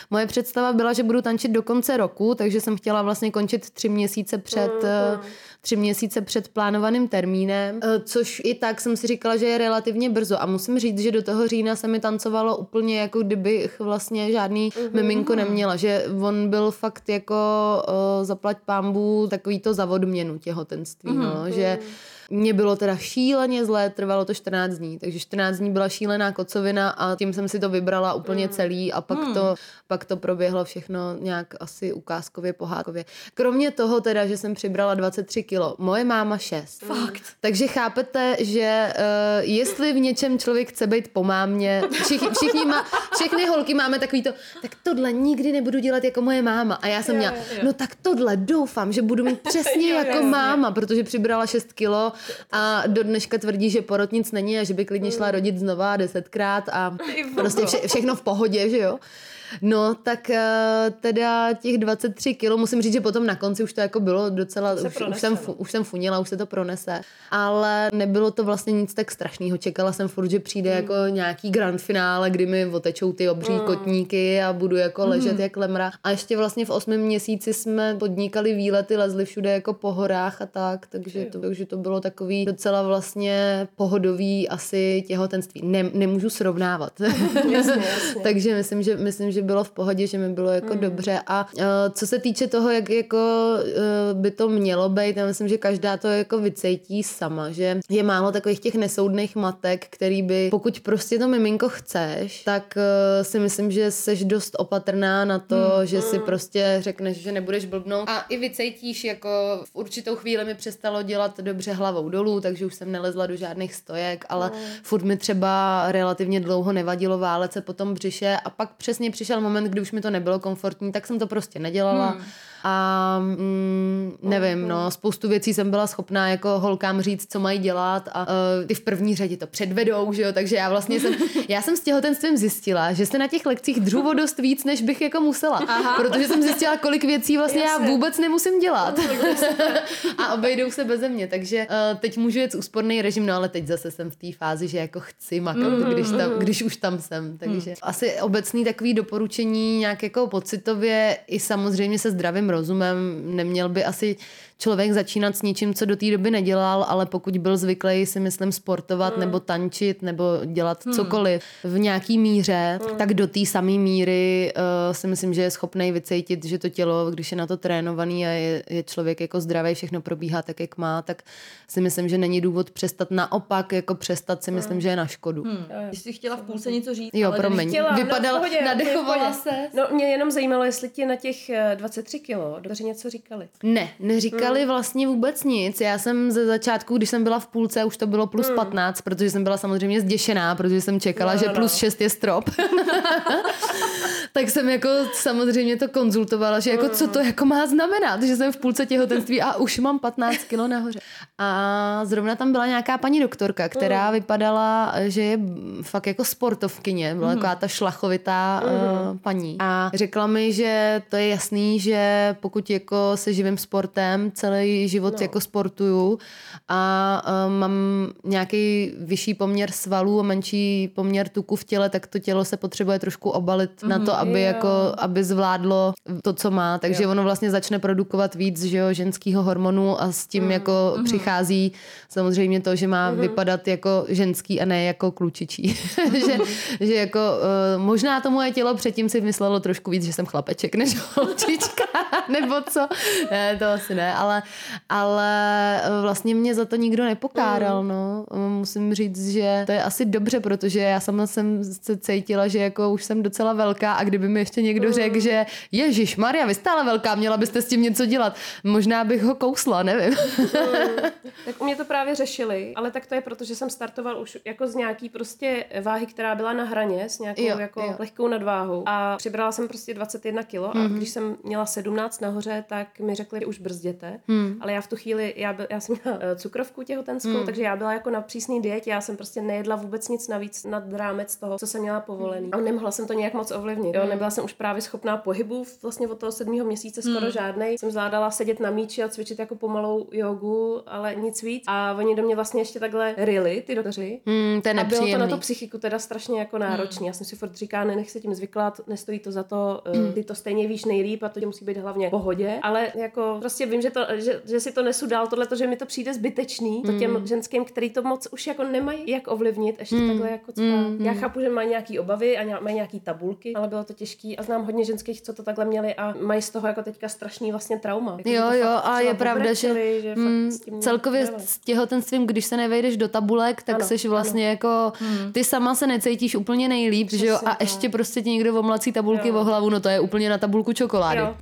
moje představa byla, že budu tančit do konce roku, takže jsem chtěla vlastně končit tři měsíce před mm-hmm. uh, tři měsíce před plánovaným termínem, uh, což i tak jsem si říkala, že je relativně brzo a musím říct, že do toho října se mi tancovalo úplně jako kdybych vlastně žádný mm-hmm. miminko neměla, že on byl fakt jako uh, zaplať pánbů takový to za odměnu těhotenství, mm-hmm. no, že mě bylo teda šíleně zlé, trvalo to čtrnáct dní, takže čtrnáct dní byla šílená kocovina a tím jsem si to vybrala úplně celý a pak, hmm. to, pak to proběhlo všechno nějak asi ukázkově, pohádkově. Kromě toho teda, že jsem přibrala dvacet tři kilo, moje máma šest. Fakt. Takže chápete, že uh, jestli v něčem člověk chce být po mámě, všichni, všichni má, všechny holky máme takový to, tak tohle nikdy nebudu dělat jako moje máma. A já jsem jo, měla, jo. no tak tohle doufám, že budu mít přesně jo, jako jo, máma, jo. protože přibrala šest kilo a do dneška tvrdí, že porod nic není a že by klidně šla rodit znova desetkrát a prostě vše, všechno v pohodě, že jo. No, tak teda těch dvacet tři kilo, musím říct, že potom na konci už to jako bylo docela, už, už, jsem, už jsem funila, už se to pronese, ale nebylo to vlastně nic tak strašného. Čekala jsem furt, že přijde mm. jako nějaký grand finále, kdy mi otečou ty obří mm. kotníky a budu jako ležet mm. jak lemra. A ještě vlastně v osmém měsíci jsme podnikali výlety, lezli všude jako po horách a tak, takže to, takže to bylo takový docela vlastně pohodový asi těhotenství. Ne, nemůžu srovnávat. Jasně, jasně. Takže myslím, že, myslím, že že bylo v pohodě, že mi bylo jako mm. dobře a uh, co se týče toho, jak jako uh, by to mělo být, já myslím, že každá to jako vycejtí sama, že je málo takových těch nesoudných matek, který by, pokud prostě to miminko chceš, tak uh, si myslím, že seš dost opatrná na to, mm. že si prostě řekneš, že nebudeš blbnout a i vycejtíš, jako v určitou chvíli mi přestalo dělat dobře hlavou dolů, takže už jsem nelezla do žádných stojek, ale mm. furt mi třeba relativně dlouho nevadilo válet se po tom břiše a pak přesně přišlo Přišel moment, kdy už mi to nebylo komfortní, tak jsem to prostě nedělala hmm. a mm, nevím, no, spoustu věcí jsem byla schopná jako holkám říct, co mají dělat a uh, ty v první řadě to předvedou, že jo, takže já vlastně jsem, já jsem s těhotenstvím zjistila, že se na těch lekcích dřu dost víc, než bych jako musela, aha. protože jsem zjistila, kolik věcí vlastně já, já vůbec nemusím dělat a obejdou se beze mě, takže uh, teď můžu jít úsporný režim, no ale teď zase jsem v té fázi, že jako chci makat, mm, když, tam, mm. když už tam jsem, takže mm. asi obecný takový doporučení nějak jako pocitově i samozřejmě se zdravím rozumem, neměl by asi člověk začínat s něčím, co do té doby nedělal, ale pokud byl zvyklý, si myslím, sportovat hmm. nebo tančit nebo dělat hmm. cokoliv v nějaký míře, hmm. tak do té samé míry uh, si myslím, že je schopnej vycítit, že to tělo, když je na to trénovaný a je, je člověk jako zdravý, všechno probíhá tak, jak má, tak si myslím, že není důvod přestat. Naopak, jako přestat si myslím, hmm. že je na škodu. Hmm. Když jsi chtěla v půlce něco říct, jo, ale promiň, nechtěla, vypadala, no, nadechovala se. No, mě jenom zajímalo, jestli ti na těch dvacet tři kilo dobře něco říkali. Ne, neříkali. Vlastně vůbec nic. Já jsem ze začátku, když jsem byla v půlce, už to bylo plus hmm. patnáct, protože jsem byla samozřejmě zděšená, protože jsem čekala, no, že no. plus šest je strop. Tak jsem jako samozřejmě to konzultovala, že jako co to jako má znamenat, že jsem v půlce těhotenství a už mám patnáct kilo nahoře. A zrovna tam byla nějaká paní doktorka, která hmm. vypadala, že je fakt jako sportovkyně, byla taková ta šlachovitá hmm. uh, paní. A řekla mi, že to je jasný, že pokud jako se živím sportem, celý život no. jako sportuju a uh, mám nějaký vyšší poměr svalů a menší poměr tuku v těle, tak to tělo se potřebuje trošku obalit mm-hmm. na to, aby, yeah. jako, aby zvládlo to, co má. Takže yeah. ono vlastně začne produkovat víc, že jo, ženskýho hormonu a s tím mm-hmm. jako mm-hmm. přichází samozřejmě to, že má mm-hmm. vypadat jako ženský a ne jako klučičí. že, že jako uh, možná to moje tělo předtím si myslelo trošku víc, že jsem chlapeček než holčička, nebo co. Ne, to asi ne, ale Ale, ale vlastně mě za to nikdo nepokáral, no. Musím říct, že to je asi dobře, protože já sama jsem se cítila, že jako už jsem docela velká a kdyby mi ještě někdo řekl, že ježišmarja, vy stále velká, měla byste s tím něco dělat. Možná bych ho kousla, nevím. Tak u mě to právě řešili, ale tak to je proto, že jsem startoval už jako z nějaký prostě váhy, která byla na hraně, s nějakou jo, jako jo. lehkou nadváhou a přibrala jsem prostě dvacet jedna kilo mm-hmm. a když jsem měla sedmnáct nahoře, tak mi řekli, že už brzděte. Hmm. Ale já v tu chvíli, já, byl, já jsem měla cukrovku těhotenskou, hmm. takže já byla jako na přísný dietě, já jsem prostě nejedla vůbec nic navíc nad rámec toho, co jsem měla povolený. A nemohla jsem to nějak moc ovlivnit. Jo? Nebyla jsem už právě schopná pohybu, vlastně od toho sedmého měsíce skoro hmm. žádnej. Jsem zvládala sedět na míči a cvičit jako pomalou jogu, ale nic víc. A oni do mě vlastně ještě takhle ryli, ty doktoři. Hmm, to je nepříjemný. A bylo to na tu psychiku teda strašně jako náročný. Hmm. Já jsem si furt říká, nenech se tím zvyklat, nestojí to za to, hmm. ty to stejně víš nejlíp a to musí být hlavně v pohodě, ale jako prostě vím, že to Že, že si to nesu dál, tohleto, že mi to přijde zbytečný, to těm mm. ženským, který to moc už jako nemají jak ovlivnit, ještě mm. takhle jako cpát. Mm. Já chápu, že mají nějaký obavy a mají nějaký tabulky, ale bylo to těžký a znám hodně ženských, co to takhle měli a mají z toho jako teďka strašný vlastně trauma. Jako jo, jo, a je pravda, že, že mm, celkově s těhotenstvím, když se nevejdeš do tabulek, tak ano, seš vlastně ano. jako, mm. ty sama se necítíš úplně nejlíp, přesně, že jo, a ještě prostě ti někdo omlací tabulky o hlavu, no to je úplně na tabulku čokolády. Jo.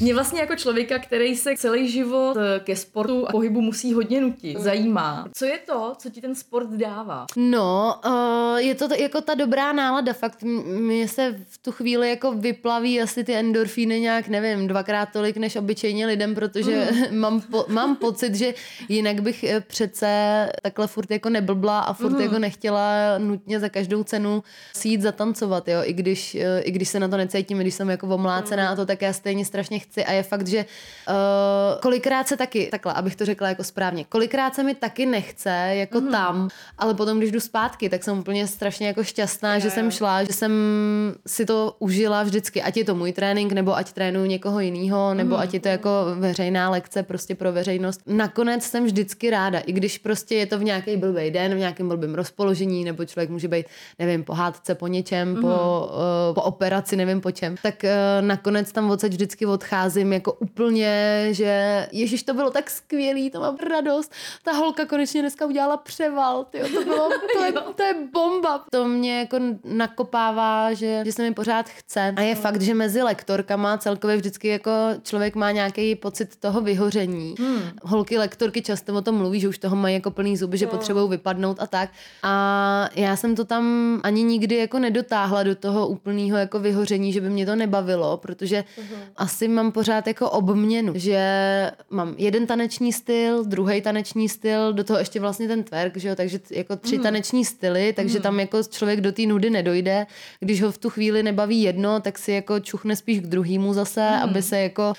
Mě vlastně jako člověka, který se celý život ke sportu a pohybu musí hodně nutit, zajímá. Co je to, co ti ten sport dává? No, je to jako ta dobrá nálada. Fakt mě se v tu chvíli jako vyplaví asi ty endorfíny nějak, nevím, dvakrát tolik než obyčejně lidem, protože mm. mám, po, mám pocit, že jinak bych přece takhle furt jako neblbla a furt mm. jako nechtěla nutně za každou cenu si jít zatancovat, jo. I když, i když se na to necítím, když jsem jako omlácená a to, tak já stejně strašně chci a je fakt, že uh, kolikrát se taky, takhle, abych to řekla jako správně, kolikrát se mi taky nechce jako mm. tam, ale potom, když jdu zpátky, tak jsem úplně strašně jako šťastná, je, že je. jsem šla, že jsem si to užila vždycky, ať je to můj trénink, nebo ať trénuju někoho jinýho, nebo mm. ať je to jako veřejná lekce prostě pro veřejnost. Nakonec jsem vždycky ráda, i když prostě je to v nějaký blbej den, v nějakém blbém rozpoložení, nebo člověk může být, nevím, po hádce, po něčem, mm. po, uh, po operaci, nevím po čem, tak uh, nakonec tam odsaď vždycky odcházím jako úplně, že ježiš, to bylo tak skvělý, to mám radost. Ta holka konečně dneska udělala převal, tyjo, to bylo, to je, to je bomba. To mě jako nakopává, že, že se mi pořád chce. A je fakt, že mezi lektorkama celkově vždycky jako člověk má nějaký pocit toho vyhoření. Hmm. Holky lektorky často o tom mluví, že už toho mají jako plný zuby, že no. potřebují vypadnout a tak. A já jsem to tam ani nikdy jako nedotáhla do toho úplného jako vyhoření, že by mě to nebavilo, protože uh-huh. asi mám mám pořád jako obměnu, že mám jeden taneční styl, druhý taneční styl, do toho ještě vlastně ten twerk, že jo, takže jako tři mm. taneční styly, takže mm. tam jako člověk do té nudy nedojde. Když ho v tu chvíli nebaví jedno, tak si jako čuchne spíš k druhému zase, mm. aby se jako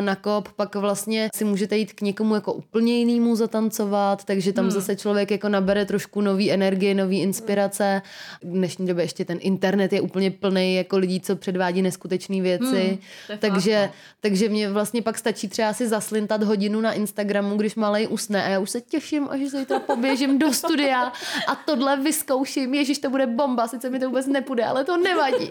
nakop, pak vlastně si můžete jít k někomu jako úplně jinému zatancovat, takže tam mm. zase člověk jako nabere trošku nový energie, nový inspirace. V dnešní době ještě ten internet je úplně plný jako lidí, co předvádí neskutečné věci. Mm. Takže, takže mě vlastně pak stačí třeba si zaslintat hodinu na Instagramu, když malej usne a já už se těším, až zítra poběžím do studia a tohle vyzkouším. Ježiš, to bude bomba, sice mi to vůbec nepůjde, ale to nevadí.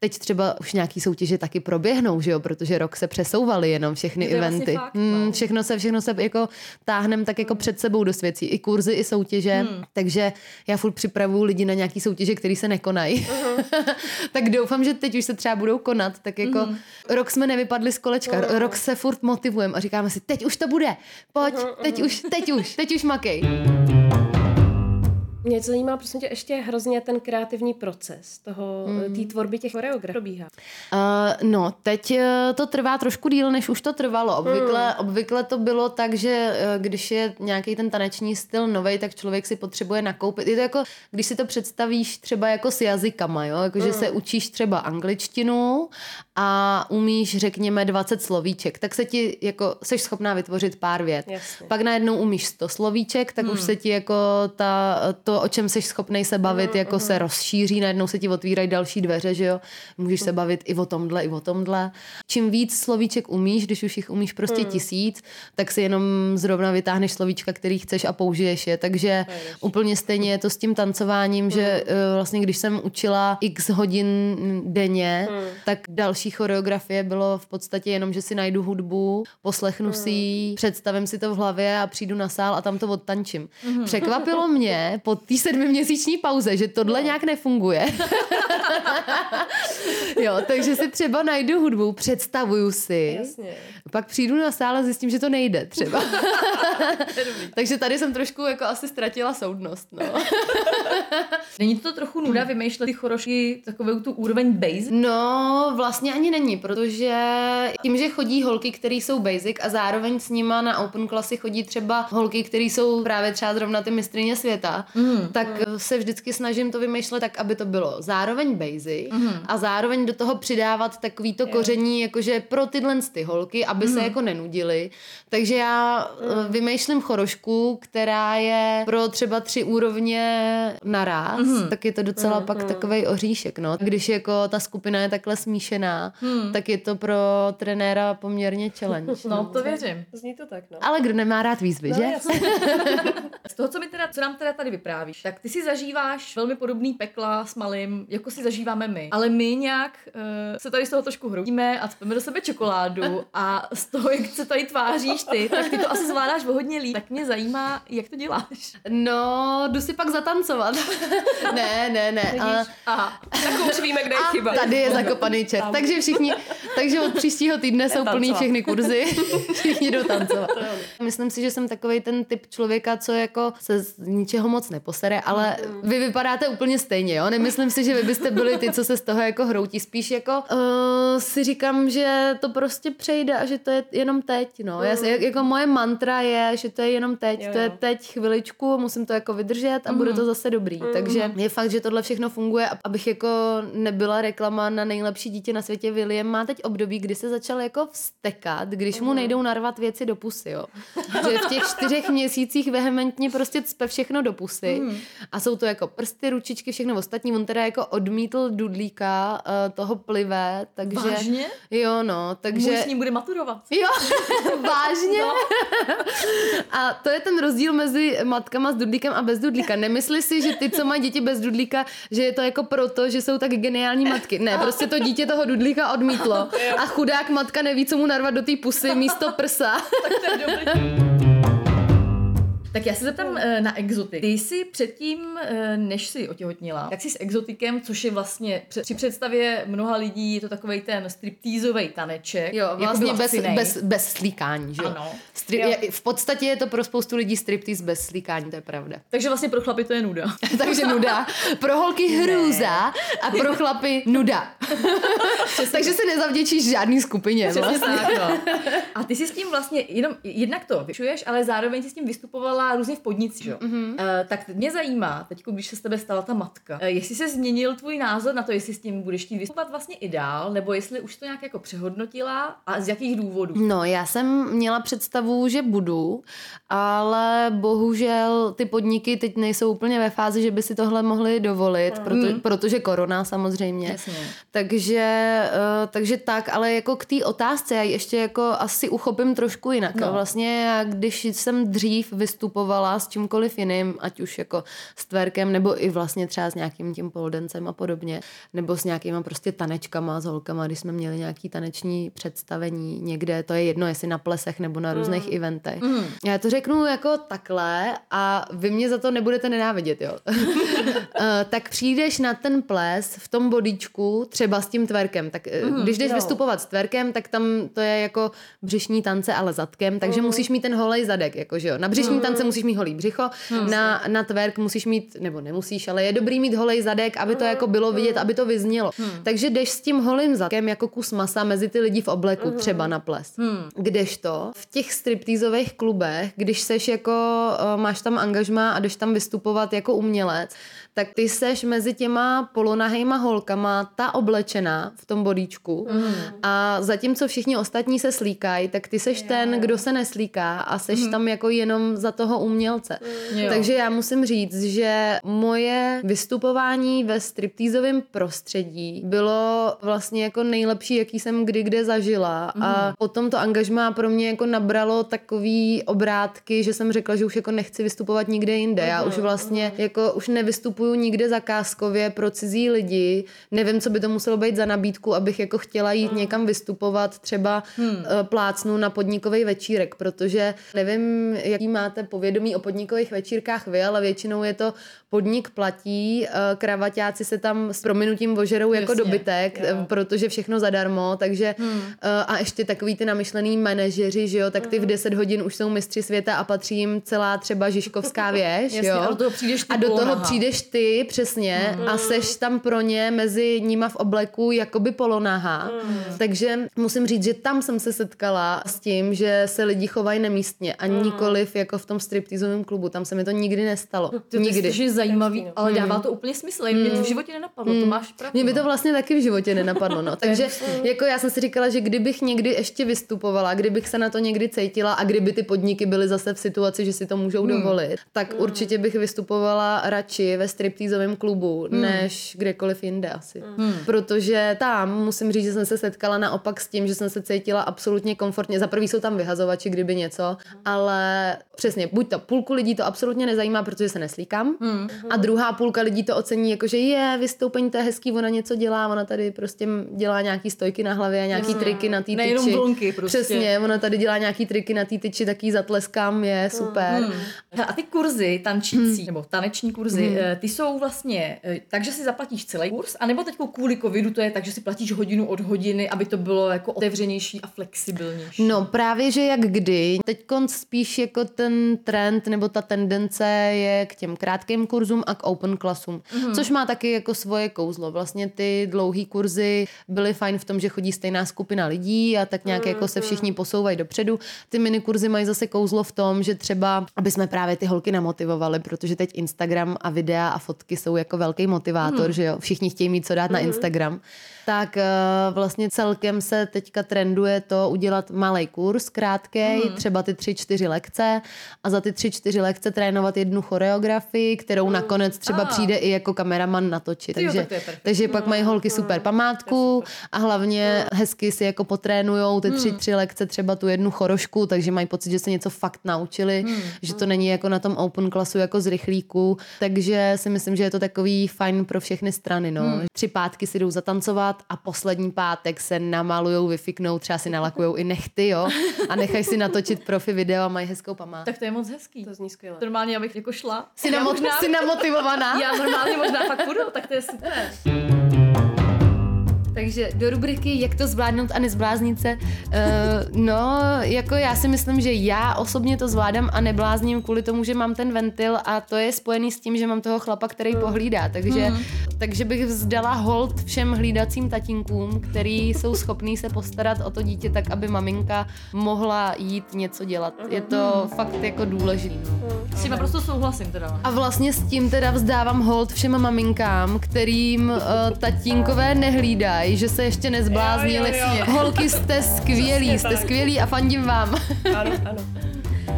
Teď třeba už nějaký soutěže taky proběhnou, že jo, protože rok se přesouvaly jenom všechny to eventy. Vlastně fakt, mm, všechno se, všechno se jako táhnem tak jako před sebou do svěcí, i kurzy, i soutěže, hmm. takže já furt připravuju lidi na nějaký soutěže, který se nekonají. Uh-huh. Tak doufám, že teď už se třeba budou konat, tak jako uh-huh. Rok jsme nevypadli z kolečka, uh-huh. rok se furt motivujeme a říkáme si, teď už to bude, pojď, uh-huh. teď už, teď už, teď už makej. Mě to zajímá, prosím tě, ještě hrozně ten kreativní proces toho, mm. té tvorby těch choreografů probíhá. Uh, no, teď to trvá trošku díl, než už to trvalo. Obvykle, mm. obvykle to bylo tak, že když je nějaký ten taneční styl novej, tak člověk si potřebuje nakoupit. Je to jako, když si to představíš třeba jako s jazykama, jo? Jako, mm. že se učíš třeba angličtinu a umíš, řekněme, dvacet slovíček, tak se ti jako, seš schopná vytvořit pár vět. Jasně. Pak najednou umíš sto slovíček, tak mm. už se ti jako ta, to o čem jsi schopnej se bavit, mm, jako mm. se rozšíří, najednou se ti otvírají další dveře, že jo? Můžeš mm. se bavit i o tomhle, i o tomhle. Čím víc slovíček umíš, když už jich umíš prostě mm. tisíc, tak si jenom zrovna vytáhneš slovíčka, který chceš a použiješ je. Takže Jež. úplně stejně je to s tím tancováním, mm. že vlastně když jsem učila x hodin denně, mm. tak další choreografie bylo v podstatě jenom, že si najdu hudbu, poslechnu mm. si ji, představím si to v hlavě a přijdu na sál a tam to odtančím. Mm. Překvapilo mě po té sedmiměsíční pauze, že tohle no. nějak nefunguje. Jo, takže si třeba najdu hudbu, představuju si, jasně. pak přijdu na sál a zjistím, že to nejde třeba. Takže tady jsem trošku jako asi ztratila soudnost. No. Není to trochu nuda vymýšlet ty chorošky takovou tu úroveň basic? No, vlastně ani není, protože tím, že chodí holky, které jsou basic a zároveň s nima na open klasy chodí třeba holky, které jsou právě třeba zrovna ty mistryně světa, Mm. tak mm. se vždycky snažím to vymýšlet tak, aby to bylo zároveň basic mm. a zároveň do toho přidávat takový to yeah. koření, jakože pro tyhle ty holky, aby mm. se jako nenudily. Takže já mm. vymýšlím chorošku, která je pro třeba tři úrovně naraz, mm. tak je to docela mm. pak mm. takovej oříšek. No. Když jako ta skupina je takhle smíšená, mm. tak je to pro trenéra poměrně challenge. No, no. to věřím. Zní to tak, no. Ale kdo nemá rád výzvy, no, že? Z toho, co mi teda, co nám teda tady vyprávíš, tak ty si zažíváš velmi podobný pekla s malým, jako si zažíváme my. Ale my nějak uh, se tady z toho trošku hroutíme a cpeme do sebe čokoládu a z toho, jak se tady tváříš ty, tak ty to asi zvládáš o hodně líp. Tak mě zajímá, jak to děláš. No, jdu si pak zatancovat. Ne, ne, ne. Ale... Aha, tak už víme, kde je chyba. A tady je zakopaný čert. Takže všichni, takže od příštího týdne jsou plný všechny kurzy. Všichni jdou tancovat. Myslím si, že jsem takovej ten typ člověka, co jako se z ničeho moc neposere, ale vy vypadáte úplně stejně, jo? Nemyslím si, že vy byste byli ty, co se z toho jako hroutí. Spíš jako uh, si říkám, že to prostě přejde a že to je jenom teď, no. Já si, jako moje mantra je, že to je jenom teď, jo, jo. to je teď chviličku, musím to jako vydržet a mm. bude to zase dobrý. Mm. Takže je fakt, že tohle všechno funguje, abych jako nebyla reklama na nejlepší dítě na světě. William má teď období, kdy se začal jako vztekat, když mu nejdou narvat věci do pusy, jo. Že v těch čtyřech měsících vehementně prostě cpe všechno do pusy. Mm. A jsou to jako prsty, ručičky, všechno ostatní. On teda jako odmítl dudlíka, uh, toho plivé, takže... Vážně? Jo, no, takže... Můj s ním bude maturovat. Jo, vážně? No. A to je ten rozdíl mezi matkama s dudlíkem a bez dudlíka. Nemysli si, že ty, co mají děti bez dudlíka, že je to jako proto, že jsou tak geniální matky. Ne, prostě to dítě toho dudlíka odmítlo. A chudák matka neví, co mu narvat do té pusy místo prsa. Tak to je dobrý. Tak já se zeptám na exotik. Ty jsi předtím, než jsi otěhotnila, tak jsi s exotikem, což je vlastně při představě mnoha lidí, je to takovej ten striptýzovej taneček. Jo, vlastně jako bez, bez, bez slíkání, že jo? Ano. Stri- v podstatě je to pro spoustu lidí striptýz bez slíkání, to je pravda. Takže vlastně pro chlapy to je nuda. Takže nuda. Pro holky hrůza a pro chlapy nuda. Takže se nezavděčíš žádný skupině. Vlastně. A ty si s tím vlastně jenom jednak to vyšuješ, ale zároveň si s tím vystupovala různě v podnicích. Mm-hmm. Uh, tak mě zajímá, teď, když se s tebe stala ta matka, uh, jestli se změnil tvůj názor na to, jestli s tím budeš tím vystupovat vlastně i dál, nebo jestli už to nějak jako přehodnotila a z jakých důvodů? No, já jsem měla představu, že budu, ale bohužel ty podniky teď nejsou úplně ve fázi, že by si tohle mohli dovolit, mm. proto, protože korona samozřejmě. Jasně. Takže, uh, takže tak, ale jako k té otázce já ještě jako asi uchopím trošku jinak. No. Vlastně já, když jsem dřív vystupovala s čímkoliv jiným, ať už jako s tverkem, nebo i vlastně třeba s nějakým tím poldencem a podobně, nebo s nějakýma prostě tanečkama s holkama, když jsme měli nějaký taneční představení někde, to je jedno, jestli na plesech nebo na různých mm. eventech. Mm. Já to řeknu jako takhle a vy mě za to nebudete nenávidět, jo. Tak přijdeš na ten ples v tom bodíčku třeba s tím tverkem. Tak mm, když jdeš jo. vystupovat s tverkem, tak tam to je jako břišní tance, ale zadkem, takže mm. musíš mít ten holej zadek, jako, že jo. Na břišní mm. tance musíš mít holý břicho, mm. na, na tverk musíš mít, nebo nemusíš, ale je dobrý mít holej zadek, aby to jako bylo vidět, aby to vyznělo. Mm. Takže jdeš s tím holým zadkem jako kus masa mezi ty lidi v obleku, mm. třeba na ples. Mm. Kdežto v těch striptýzových klubech, když seš jako, máš tam angažmá a jdeš tam vystupovat jako umělec, tak ty seš mezi těma polonahejma holkama ta oblečená v tom bodíčku mm. a zatímco všichni ostatní se slíkají, tak ty seš yeah. ten, kdo se neslíká a seš mm. tam jako jenom za toho umělce. Mm. Takže já musím říct, že moje vystupování ve striptýzovém prostředí bylo vlastně jako nejlepší, jaký jsem kdy kde zažila mm. a potom to angažmá pro mě jako nabralo takový obrátky, že jsem řekla, že už jako nechci vystupovat nikde jinde. Mm. Já už vlastně mm. jako už nevystupuji nikde zakázkově pro cizí lidi. Nevím, co by to muselo být za nabídku, abych jako chtěla jít mm. někam vystupovat, třeba hmm. plácnu na podnikový večírek, protože nevím, jaký máte povědomí o podnikových večírkách vy, ale většinou je to podnik platí, kravaťáci se tam s prominutím vožerou jako dobytek, jo. protože všechno zadarmo, takže hmm. a ještě takový ty namyšlený manažeři, že jo, tak ty v deset hodin už jsou mistři světa a patří jim celá třeba Žižkovská věž, jasně, jo. A do toho přijdeš ty, do toho přijdeš ty přesně mm. a seš tam pro ně mezi nima v obleku jakoby polonaha. Mm. Takže musím říct, že tam jsem se setkala s tím, že se lidi chovají nemístně a mm. nikoliv jako v tom striptýzovém klubu. Tam se mi to nikdy nestalo. To nikdy. To je zajímavý, ale dává to úplně smysl. Mm. Mě to v životě nenapadlo, mm. to máš pravdu. Mě by to vlastně taky v životě nenapadlo. No. Takže jako já jsem si říkala, že kdybych někdy ještě vystupovala, kdybych se na to někdy cítila a kdyby ty podniky byly zase v situaci, že si to můžou mm. dovolit, tak mm. určitě bych vystupovala radši ve striptýzovém klubu, hmm. než kdekoliv jinde asi. Hmm. Protože tam, musím říct, že jsem se setkala naopak s tím, že jsem se cítila absolutně komfortně. Za prvý jsou tam vyhazovači, kdyby něco, ale přesně, buď to půlku lidí to absolutně nezajímá, protože se neslíkám, hmm. a druhá půlka lidí to ocení, jakože je, vystoupení, to je hezký, ona něco dělá, ona tady prostě dělá nějaký stojky na hlavě a nějaký hmm. triky na té tyči. Nejenom blonky prostě. Přesně, ona tady dělá nějaký triky na té tyči, taky zatleskám, je super. Hmm. A ty kurzy tančící, hmm. nebo taneční kurzy, hmm. ty jsou vlastně, takže si zaplatíš celý kurz, anebo teď kvůli covidu to je tak, že si platíš hodinu od hodiny, aby to bylo jako otevřenější a flexibilnější. No právě, že jak kdy. Teďkon spíš jako ten trend nebo ta tendence je k těm krátkým kurzům a k open klasům, mm. což má taky jako svoje kouzlo. Vlastně ty dlouhý kurzy byly fajn v tom, že chodí stejná skupina lidí a tak nějak mm. jako se všichni posouvají dopředu. Ty minikurzy mají zase kouzlo v tom, že třeba, aby jsme právě ty holky namotivovali, protože teď Instagram a videa a fotky jsou jako velký motivátor, mm. že jo, všichni chtějí mít co dát mm. na Instagram. Tak uh, vlastně celkem se teďka trenduje to udělat malej kurz, krátkej, mm. třeba ty tři, čtyři lekce a za ty tři, čtyři lekce trénovat jednu choreografii, kterou mm. nakonec třeba ah. přijde i jako kameraman natočit. Tyjo, takže tak to je perfekt. Takže mm. pak mají holky super památku super. A hlavně mm. hezky si jako potrénujou ty tři, tři lekce, třeba tu jednu chorošku, takže mají pocit, že se něco fakt naučili, mm. že to není jako na tom open klasu jako z rychlíku, takže si myslím, že je to takový fajn pro všechny strany. No. Hmm. Tři pátky si jdou zatancovat a poslední pátek se namalujou, vyfiknou, třeba si nalakujou i nechty, jo, a nechají si natočit profi video a mají hezkou památku. Tak to je moc hezký. To zní skvěle. Normálně já bych jako šla. Jsi, já namot- možná, jsi namotivovaná? Já normálně možná fakt půjdu, tak to je super. Takže do rubriky Jak to zvládnout a nezbláznit se. Uh, no, jako já si myslím, že já osobně to zvládám a neblázním kvůli tomu, že mám ten ventil a to je spojený s tím, že mám toho chlapa, který pohlídá. Takže, mm. takže bych vzdala hold všem hlídacím tatínkům, který jsou schopní se postarat o to dítě tak, aby maminka mohla jít něco dělat. Je to fakt jako důležitý. S tím naprosto souhlasím teda. A vlastně s tím teda vzdávám hold všem maminkám, kterým uh, tatínkové nehlídají, že se ještě nezbláznili. Jo, jo, jo. Holky, jste skvělí, Přesně, jste tak. skvělí a fandím vám. Ano, ano.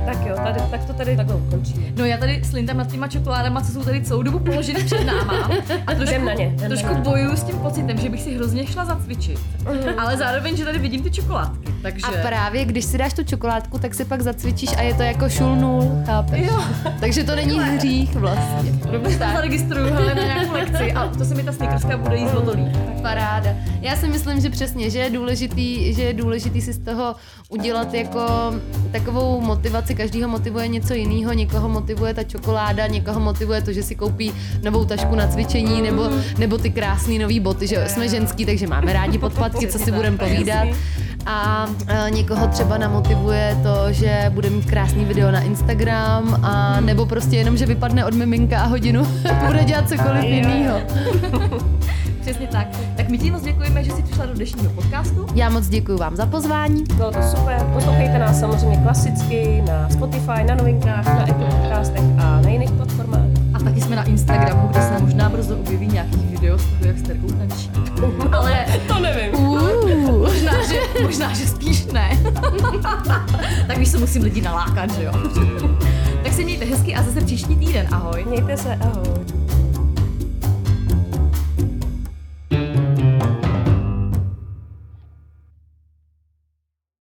Tak jo, tady, tak to tady takhle ukončíme. No já tady slintám nad těma čokoládama, co jsou tady celou dobu položeny před náma. A trošku, na ně, trošku na bojuju s tím pocitem, že bych si hrozně šla zacvičit. Mm. Ale zároveň, že tady vidím ty čokoládky. Takže... A právě, když si dáš tu čokoládku, tak si pak zacvičíš a je to jako šulnul, chápeš? Jo. Takže to není hřích vlastně. Dobře, tak. To zaregistruju, hele, na nějakou lekci a to se mi ta snickerska bude jíst zlodolí. Paráda. Já si myslím, že přesně, že je důležitý, že je důležitý si z toho udělat jako takovou motivaci. Každýho motivuje něco jiného, někoho motivuje ta čokoláda, někoho motivuje to, že si koupí novou tašku na cvičení, nebo, nebo ty krásné nový boty, že jsme ženský, takže máme rádi podpatky, co si budeme povídat. A někoho třeba namotivuje to, že bude mít krásný video na Instagram, a nebo prostě jenom, že vypadne od miminka a hodinu bude dělat cokoliv jiného. Přesně tak. Tak my ti moc děkujeme, že jsi přišla do dnešního podcastu. Já moc děkuji vám za pozvání. Bylo to super. Poslouchejte nás samozřejmě klasicky na Spotify, na Novinkách, na Apple Podcastech a na jiných platformách. A taky jsme na Instagramu, kde se možná brzo objeví nějaký video z toho, jak s Terkou tančí. Ale to nevím. Uuu, možná, že, možná, že spíš ne. Tak víš, co musím lidi nalákat, že jo? Tak se mějte hezky a zase příští týden. Ahoj. Mějte se, ahoj.